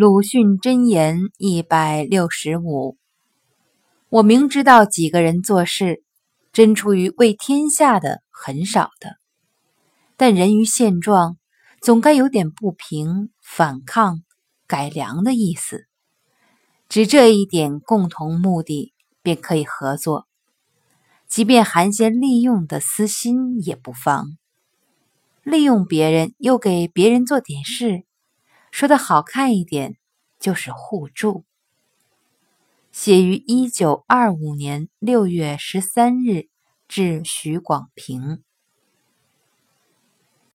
鲁迅箴言165，我明知道几个人做事，真出于为天下的很少的，但人于现状，总该有点不平、反抗、改良的意思。只这一点共同目的，便可以合作，即便含些利用的私心也不妨。利用别人，又给别人做点事，说得好看一点，就是互助。写于1925年6月13日，致徐广平。